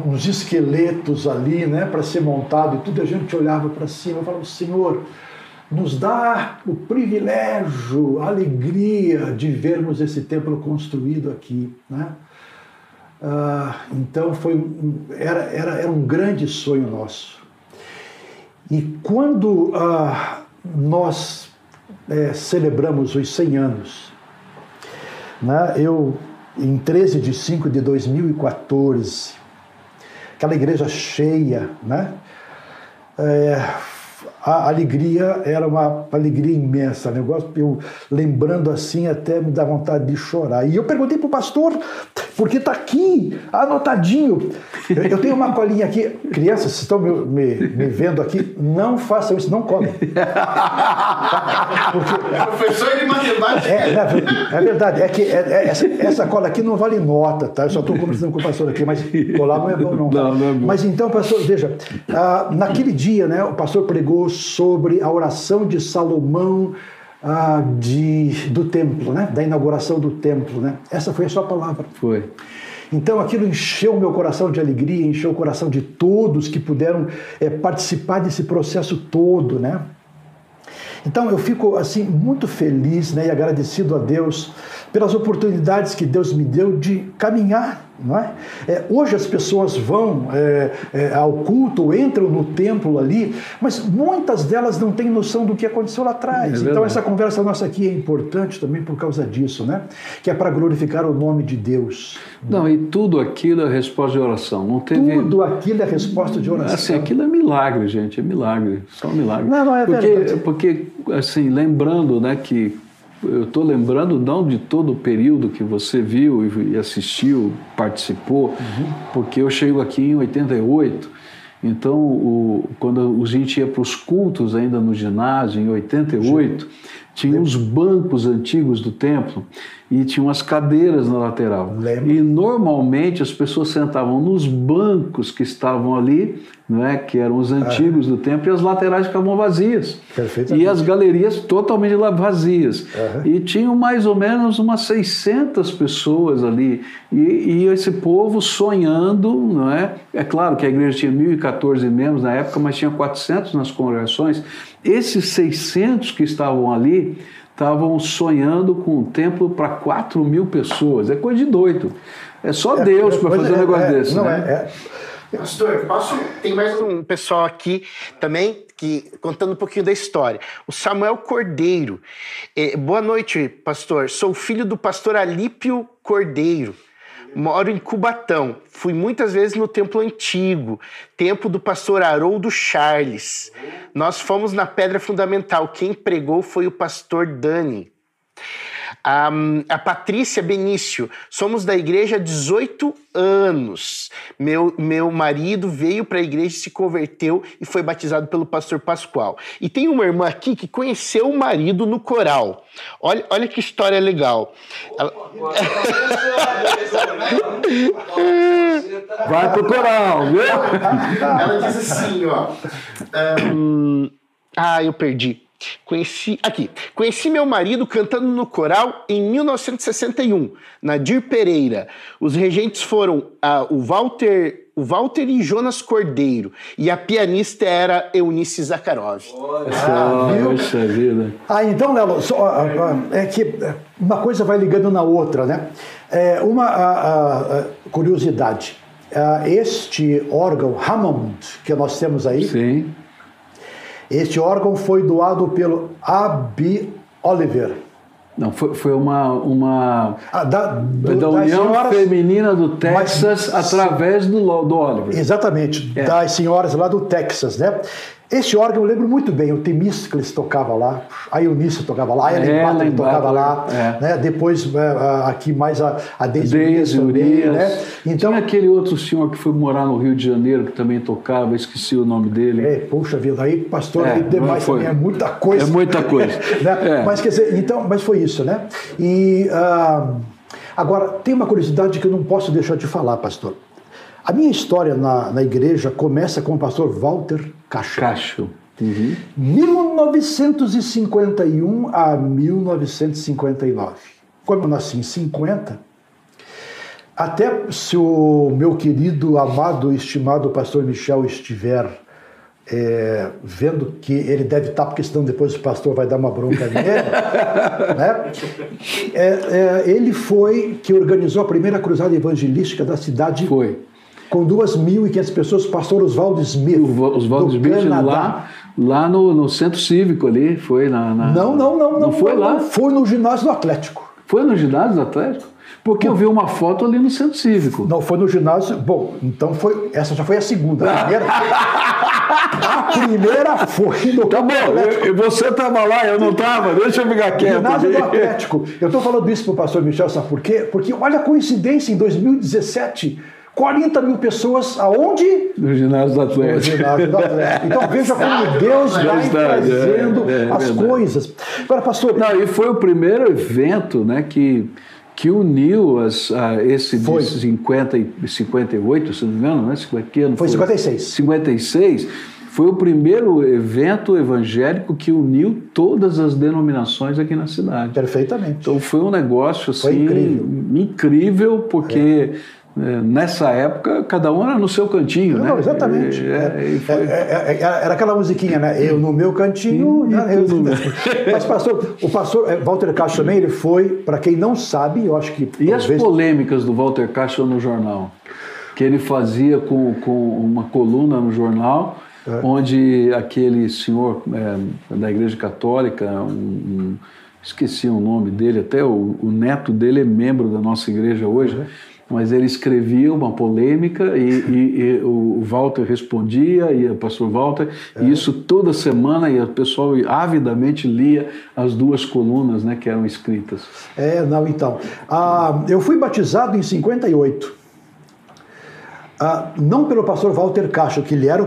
uns esqueletos ali, né? Para ser montado e tudo, a gente olhava para cima e falava, Senhor, nos dá o privilégio, a alegria de vermos esse templo construído aqui, né? Então era um grande sonho nosso. E quando nós celebramos os 100 anos, né, em 13/5/2014, aquela igreja cheia, né, a alegria era uma alegria imensa, né? Eu lembrando assim até me dá vontade de chorar. E eu perguntei para o pastor, porque está aqui, anotadinho. Eu tenho uma colinha aqui. Crianças, vocês estão me vendo aqui, não façam isso, não comem. Professor de matemática. É verdade, essa cola aqui não vale nota, tá? Eu só estou conversando com o pastor aqui, mas colar não é bom, não. Não, não é bom. Mas então, pastor, veja, naquele dia, né, o pastor pregou sobre a oração de Salomão do templo, né? Da inauguração do templo, né? Essa foi a sua palavra. Foi. Então aquilo encheu meu coração de alegria, encheu o coração de todos que puderam participar desse processo todo, né? Então eu fico assim muito feliz, né, e agradecido a Deus pelas oportunidades que Deus me deu de caminhar, não é? Hoje as pessoas vão ao culto, entram no templo ali, mas muitas delas não têm noção do que aconteceu lá atrás. Então essa conversa nossa aqui é importante também por causa disso, né? Que é para glorificar o nome de Deus. Não, e tudo aquilo é resposta de oração. Não teve... Tudo aquilo é resposta de oração. Assim, aquilo é milagre, gente, é milagre, só um milagre. Não, é verdade. Porque assim, lembrando, né, que eu estou lembrando não de todo o período que você viu e assistiu, participou, porque eu chego aqui em 88 Então, quando a gente ia para os cultos ainda no ginásio, em 88, tinha uns bancos antigos do templo e tinha umas cadeiras na lateral. Lembra. E normalmente as pessoas sentavam nos bancos que estavam ali, né, que eram os antigos do templo, e as laterais ficavam vazias. E as galerias totalmente vazias. E tinham mais ou menos umas 600 pessoas ali. E esse povo sonhando, não é? É claro que a igreja tinha 1.014 membros na época, mas tinha 400 nas congregações. Esses 600 que estavam ali estavam sonhando com um templo para 4.000 pessoas. É coisa de doido. É só Deus para fazer um negócio desse. Não, né? Pastor, posso? Tem mais um pessoal aqui também, que, contando um pouquinho da história. O Samuel Cordeiro. Boa noite, pastor. Sou filho do pastor Alípio Cordeiro. Moro em Cubatão. Fui muitas vezes no templo antigo, tempo do pastor Haroldo Charles. Nós fomos na Pedra Fundamental. Quem pregou foi o pastor Dani. A Patrícia Benício, somos da igreja há 18 anos. Meu marido veio para a igreja, se converteu e foi batizado pelo pastor Pascoal. E tem uma irmã aqui que conheceu o marido no coral. Olha que história legal. Ela... Vai pro coral, viu? Ela diz assim, ó. Eu perdi. Conheci meu marido cantando no coral em 1961, Nadir Pereira. Os regentes foram o Walter e Jonas Cordeiro, e a pianista era Eunice Zakharov. Poxa vida. Então, Léo, é que uma coisa vai ligando na outra, né? Uma curiosidade, este órgão Hammond que nós temos aí... Sim. Este órgão foi doado pelo Abi Oliver. Não, foi uma da União Senhoras Feminina do Texas, através do Oliver. Exatamente, das senhoras lá do Texas, né? Este órgão eu lembro muito bem, o Temístocles tocava lá, a Ionissa tocava lá, a Ellen Patlin tocava lá, né? Depois aqui mais a Dez Urias, né? Então, tinha aquele outro senhor que foi morar no Rio de Janeiro que também tocava, esqueci o nome dele. Poxa vida, aí pastor, aí demais também, é muita coisa. É muita coisa. Né? Mas quer dizer, então, mas foi isso, né? E agora, tem uma curiosidade que eu não posso deixar de falar, pastor. A minha história na igreja começa com o pastor Walter Cacho. Uhum. 1951 a 1959. Quando eu nasci em 50, até se o meu querido, amado, estimado pastor Michel estiver vendo, que ele deve estar, porque senão depois o pastor vai dar uma bronca nele, né? Ele foi que organizou a primeira cruzada evangelística da cidade. Foi. Com 2.500 pessoas, pastor Oswaldo Smith. Oswaldo Smith lá no centro cívico ali, foi na... Não foi lá. Foi no ginásio do Atlético. Foi no ginásio do Atlético? Porque eu vi uma foto ali no centro cívico. Não, foi no ginásio... Bom, então foi... Essa já foi a segunda. A primeira foi no... Tá bom, você estava lá, eu não estava. Deixa eu ficar quieto. Ginásio do Atlético. Eu estou falando isso para o pastor Michel, sabe por quê? Porque olha a coincidência, em 2017... 40.000 pessoas, aonde? No ginásio do Atlético. No ginásio do Atlético. Então veja como Deus vai trazendo as coisas. Agora, pastor... Não, e foi o primeiro evento, né, que uniu esse de 50 e 58, se não me engano, né? 50, foi 56. 56. Foi o primeiro evento evangélico que uniu todas as denominações aqui na cidade. Perfeitamente. Então foi um negócio assim... Foi incrível, porque... Nessa época, cada um era no seu cantinho, né? Não, exatamente. Era aquela musiquinha, né? Eu no meu cantinho... Mas o pastor Walter Cacho também, ele foi, para quem não sabe, eu acho que... E as polêmicas do Walter Cacho no jornal? Que ele fazia com uma coluna no jornal, onde aquele senhor da Igreja Católica... esqueci o nome dele, até o neto dele é membro da nossa igreja hoje, mas ele escrevia uma polêmica e o Walter respondia, e o pastor Walter, e isso toda semana, e o pessoal avidamente lia as duas colunas, né, que eram escritas. Eu fui batizado em 58. não pelo pastor Walter Cacho, que ele era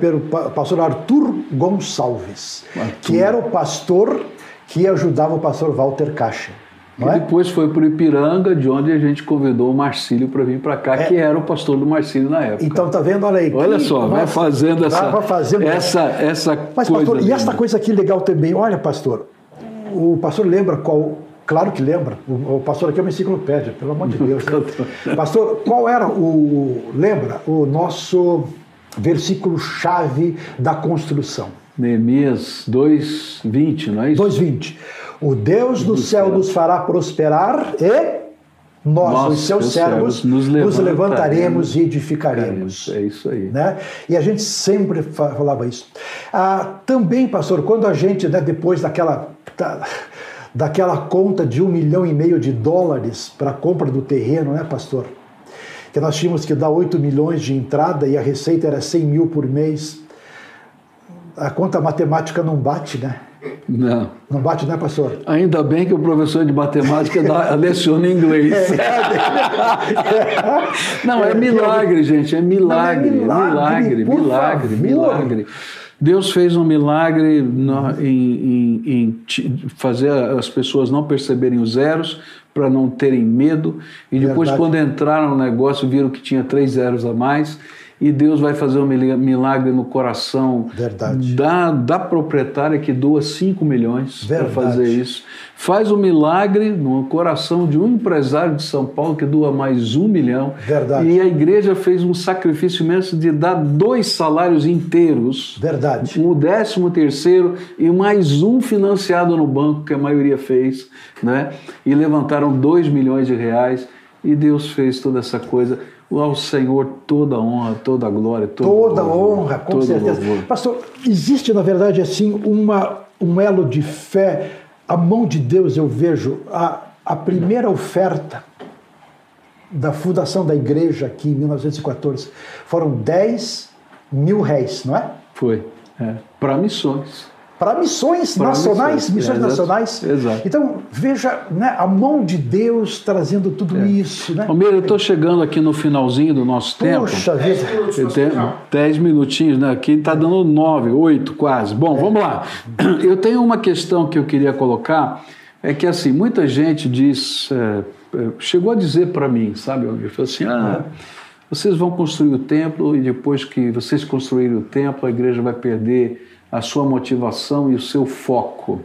pelo pastor Arthur Gonçalves, Arthur, que era o pastor que ajudava o pastor Walter Cacho. E depois foi para o Ipiranga, de onde a gente convidou o Marcílio para vir para cá, que era o pastor do Marcílio na época. Então, tá vendo? Olha aí. Olha só, nossa, vai fazendo essa coisa. Mas, pastor, e essa coisa aqui legal também. Olha, pastor, o pastor lembra qual... Claro que lembra. O pastor aqui é uma enciclopédia, pelo amor de Deus. Né? Pastor, qual era o... Lembra? O nosso versículo-chave da construção. Neemias 2:20, não é isso? 2:20. O Deus do céu nos fará prosperar e nós, os seus servos, nos levantaremos e edificaremos. É isso aí. Né? E a gente sempre falava isso. Ah, também, pastor, quando a gente, né, depois daquela conta de $1,5 milhão para a compra do terreno, né, pastor? Que nós tínhamos que dar 8 milhões de entrada e a receita era 100 mil por mês. A conta matemática não bate, né? Não. Não bate, né, pastor? Ainda bem que o professor de matemática leciona inglês. Não, é milagre, gente. É milagre. Milagre. Deus fez um milagre em fazer as pessoas não perceberem os zeros, para não terem medo. E depois, quando entraram no negócio, viram que tinha 3 zeros a mais. E Deus vai fazer um milagre no coração da proprietária que doa 5 milhões para fazer isso. Faz um milagre no coração de um empresário de São Paulo que doa mais 1 milhão. Verdade. E a igreja fez um sacrifício imenso de dar 2 salários inteiros. Verdade. Um 13º e mais um financiado no banco, que a maioria fez, né? E levantaram 2 milhões de reais. E Deus fez toda essa coisa. Ao Senhor toda a honra, toda a glória, toda a honra, com certeza. Louvor. Pastor, existe na verdade assim um elo de fé, a mão de Deus. Eu vejo a primeira oferta da fundação da igreja aqui em 1914 foram 10 mil réis, não é? Foi, para missões. Para missões nacionais, missões nacionais. Exato. Então, veja, né, a mão de Deus trazendo tudo isso. Né? Almir, eu estou chegando aqui no finalzinho do nosso tempo. 10 minutinhos, né? Aqui está dando 9, 8 quase. Bom, vamos lá. Eu tenho uma questão que eu queria colocar, é que assim, muita gente diz, chegou a dizer para mim, sabe, Almir? Falou assim, vocês vão construir o templo e depois que vocês construírem o templo, a igreja vai perder a sua motivação e o seu foco.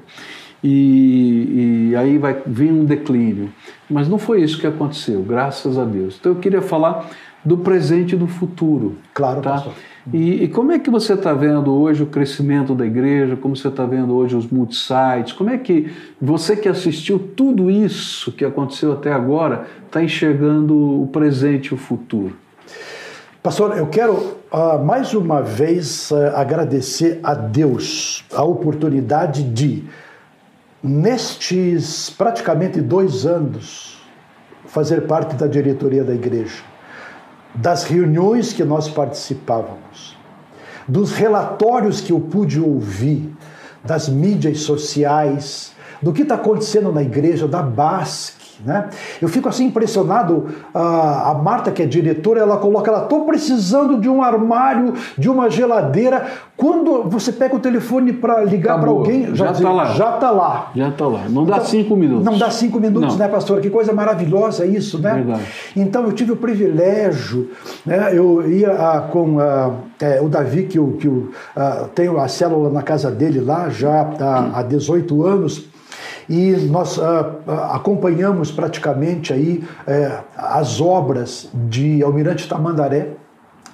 E aí vai vir um declínio. Mas não foi isso que aconteceu, graças a Deus. Então eu queria falar do presente e do futuro. Claro, tá? Pastor. E como é que você está vendo hoje o crescimento da igreja? Como você está vendo hoje os multisites? Como é que você que assistiu tudo isso que aconteceu até agora está enxergando o presente e o futuro? Pastor, eu quero mais uma vez agradecer a Deus a oportunidade de, nestes praticamente 2 anos, fazer parte da diretoria da igreja, das reuniões que nós participávamos, dos relatórios que eu pude ouvir, das mídias sociais, do que está acontecendo na igreja, da base. Né? Eu fico assim impressionado, a Marta, que é diretora, ela coloca, estou precisando de um armário, de uma geladeira. Quando você pega o telefone para ligar para alguém, já está lá. Não dá 5 minutos. Não dá 5 minutos, não. Né, pastor? Que coisa maravilhosa isso, né? Verdade. Então eu tive o privilégio, né? Eu ia com o Davi, que eu tenho a célula na casa dele lá já há 18 anos. E nós acompanhamos praticamente aí, as obras de Almirante Tamandaré,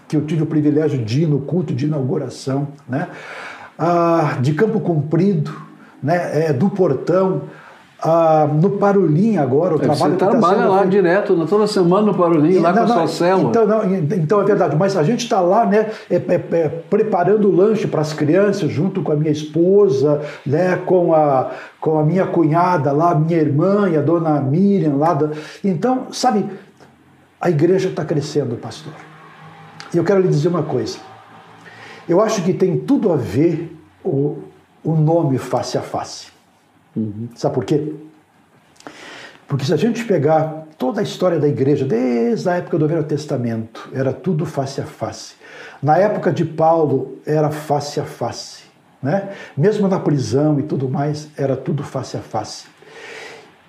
que eu tive o privilégio de ir no culto de inauguração, né? De Campo Comprido, né? Do Portão, no Parolim agora. Você trabalha lá direto, toda semana no Parolim, lá com a sua célula. Então é verdade, mas a gente está lá, né, preparando o lanche para as crianças, junto com a minha esposa, né, com a minha cunhada lá, a minha irmã e a dona Miriam lá. Então, sabe, a igreja está crescendo, pastor. E eu quero lhe dizer uma coisa. Eu acho que tem tudo a ver o nome Face a Face. Sabe por quê? Porque se a gente pegar toda a história da igreja, desde a época do Velho Testamento, era tudo face a face. Na época de Paulo, era face a face, né? Mesmo na prisão e tudo mais, era tudo face a face.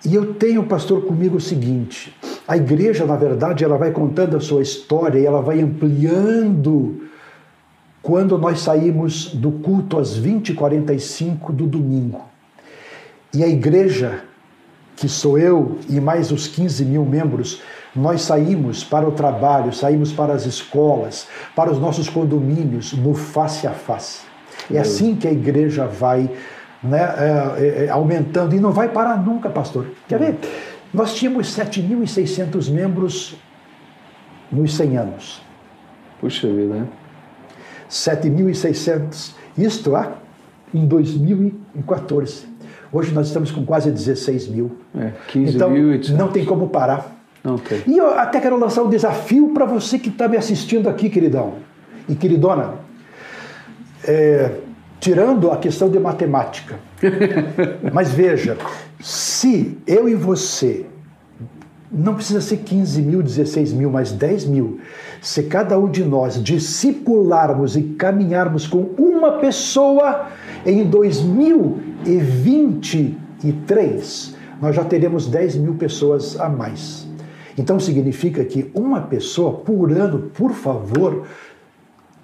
E eu tenho, pastor, comigo o seguinte: a igreja, na verdade, ela vai contando a sua história e ela vai ampliando quando nós saímos do culto às 20h45 do domingo. E a igreja, que sou eu e mais os 15 mil membros, nós saímos para o trabalho, saímos para as escolas, para os nossos condomínios, no face a face. É assim que a igreja vai, né, aumentando, e não vai parar nunca, pastor. Quer ver? Nós tínhamos 7.600 membros nos 100 anos. Puxa vida, né? 7.600, isto lá em 2014. Hoje nós estamos com quase 16 mil. 15 então, mil e não tem como parar. Não tem. E eu até quero lançar um desafio para você que está me assistindo aqui, queridão e queridona. Tirando a questão de matemática. Mas veja, se eu e você, não precisa ser 15 mil, 16 mil, mas 10 mil, se cada um de nós discipularmos e caminharmos com uma pessoa, em 2023, nós já teremos 10 mil pessoas a mais. Então significa que uma pessoa por ano, por favor.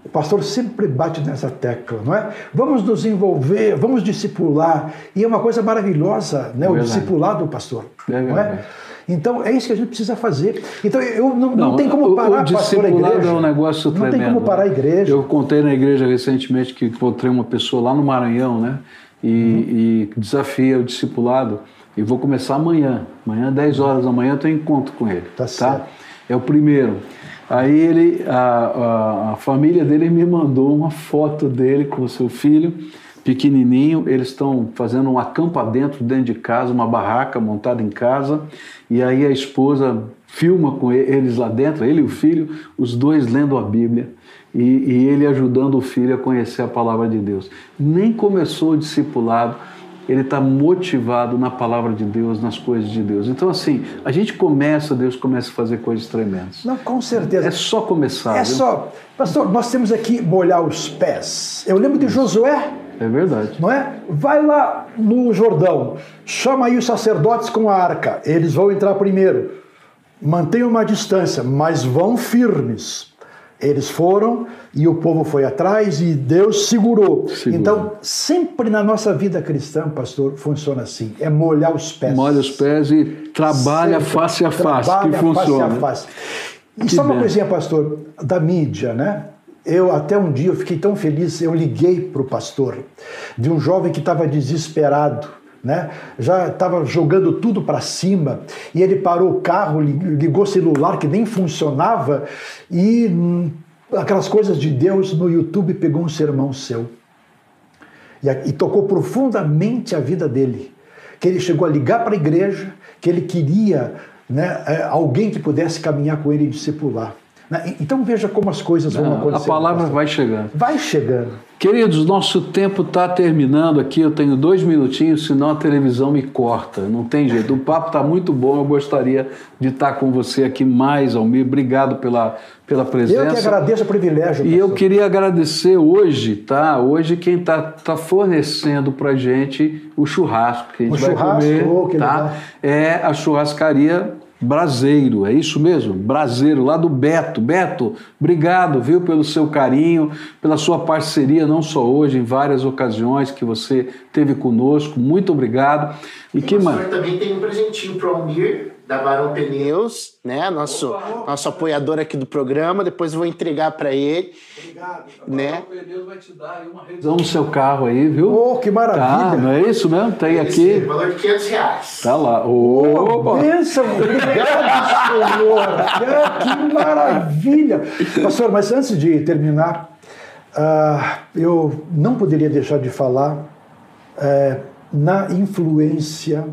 O pastor sempre bate nessa tecla, não é? Vamos nos envolver, vamos discipular. E é uma coisa maravilhosa, né? O discipulado, pastor. Não é? Então, é isso que a gente precisa fazer. Então, eu não tem como parar, pastor, a igreja. O discipulado é um negócio tremendo. Não tem como parar a igreja. Eu contei na igreja recentemente que encontrei uma pessoa lá no Maranhão, né? E desafia o discipulado. E vou começar amanhã. Amanhã, 10 horas da manhã, eu tenho encontro com ele. Tá certo. É o primeiro. Aí ele, a família dele me mandou uma foto dele com o seu filho, pequenininho. Eles estão fazendo um acampamento dentro de casa, uma barraca montada em casa. E aí a esposa filma com eles lá dentro, ele e o filho, os dois lendo a Bíblia. E ele ajudando o filho a conhecer a palavra de Deus. Nem começou o discipulado, ele está motivado na palavra de Deus, nas coisas de Deus. Então, assim, a gente começa, Deus começa a fazer coisas tremendas. Não, com certeza. É só começar. É só. Pastor, nós temos aqui molhar os pés. Eu lembro de Josué. É verdade. Não é? Vai lá no Jordão, chama aí os sacerdotes com a arca. Eles vão entrar primeiro. Mantenham uma distância, mas vão firmes. Eles foram e o povo foi atrás e Deus segurou. Então, sempre na nossa vida cristã, pastor, funciona assim. É molhar os pés. Molha os pés e trabalha sempre, face a face, que funciona. Face a face. E que só uma coisinha, pastor, da mídia, né? Eu até um dia eu fiquei tão feliz, eu liguei para o pastor de um jovem que estava desesperado, né? Já estava jogando tudo para cima, e ele parou o carro, ligou o celular que nem funcionava, e aquelas coisas de Deus no YouTube, pegou um sermão seu e tocou profundamente a vida dele, que ele chegou a ligar para a igreja, que ele queria, né, alguém que pudesse caminhar com ele e discipular. Então veja como as coisas vão acontecer. A palavra vai chegando. Vai chegando. Queridos, nosso tempo está terminando aqui. Eu tenho 2 minutinhos, senão a televisão me corta. Não tem jeito. O papo está muito bom. Eu gostaria de estar com você aqui mais, Almir. Obrigado pela presença. Eu que agradeço o privilégio. E eu queria agradecer hoje, tá? Hoje quem está fornecendo para gente o churrasco que a gente vai comer, tá? É a churrascaria Braseiro, é isso mesmo? Braseiro, lá do Beto. Beto, obrigado, viu, pelo seu carinho, pela sua parceria, não só hoje, em várias ocasiões que você teve conosco. Muito obrigado. E que mais? Também tem um presentinho para o Almir, da Barão Pneus, né? Nosso apoiador aqui do programa. Depois eu vou entregar para ele. Obrigado. Né? O Pneus vai te dar aí uma revisão no seu carro aí, viu? Oh, que maravilha! Tá, não é isso mesmo? Tem aqui. Valor de R$500. Tá lá. Oh, bênção! Obrigado, senhor! Que maravilha! Pastor, mas antes de terminar, eu não poderia deixar de falar na influência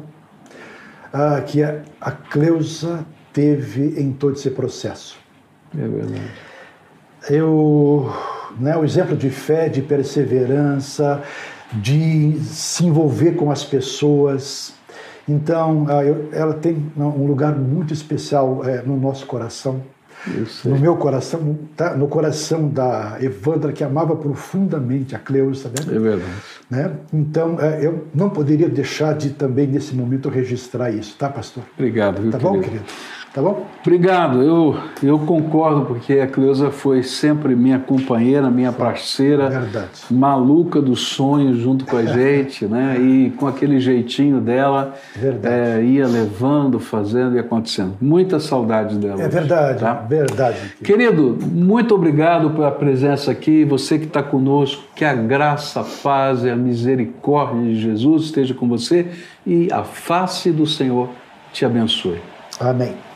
que a Cleusa teve em todo esse processo. É verdade. O exemplo de fé, de perseverança, de se envolver com as pessoas. Então, ela tem um lugar muito especial no nosso coração. No meu coração, tá? No coração da Evandra, que amava profundamente a Cleusa, né? É verdade. Né? Então, eu não poderia deixar de também, nesse momento, registrar isso, tá, pastor? Obrigado, viu, querido? Bom, querido? Tá bom? Obrigado, eu concordo, porque a Cleusa foi sempre minha companheira, minha parceira, verdade. Maluca dos sonhos junto com a gente, né? E com aquele jeitinho dela, ia levando, fazendo e acontecendo. Muita saudade dela. É verdade, tá? Verdade. Querido, muito obrigado pela presença aqui, você que está conosco, que a graça, a paz e a misericórdia de Jesus esteja com você e a face do Senhor te abençoe. Amém.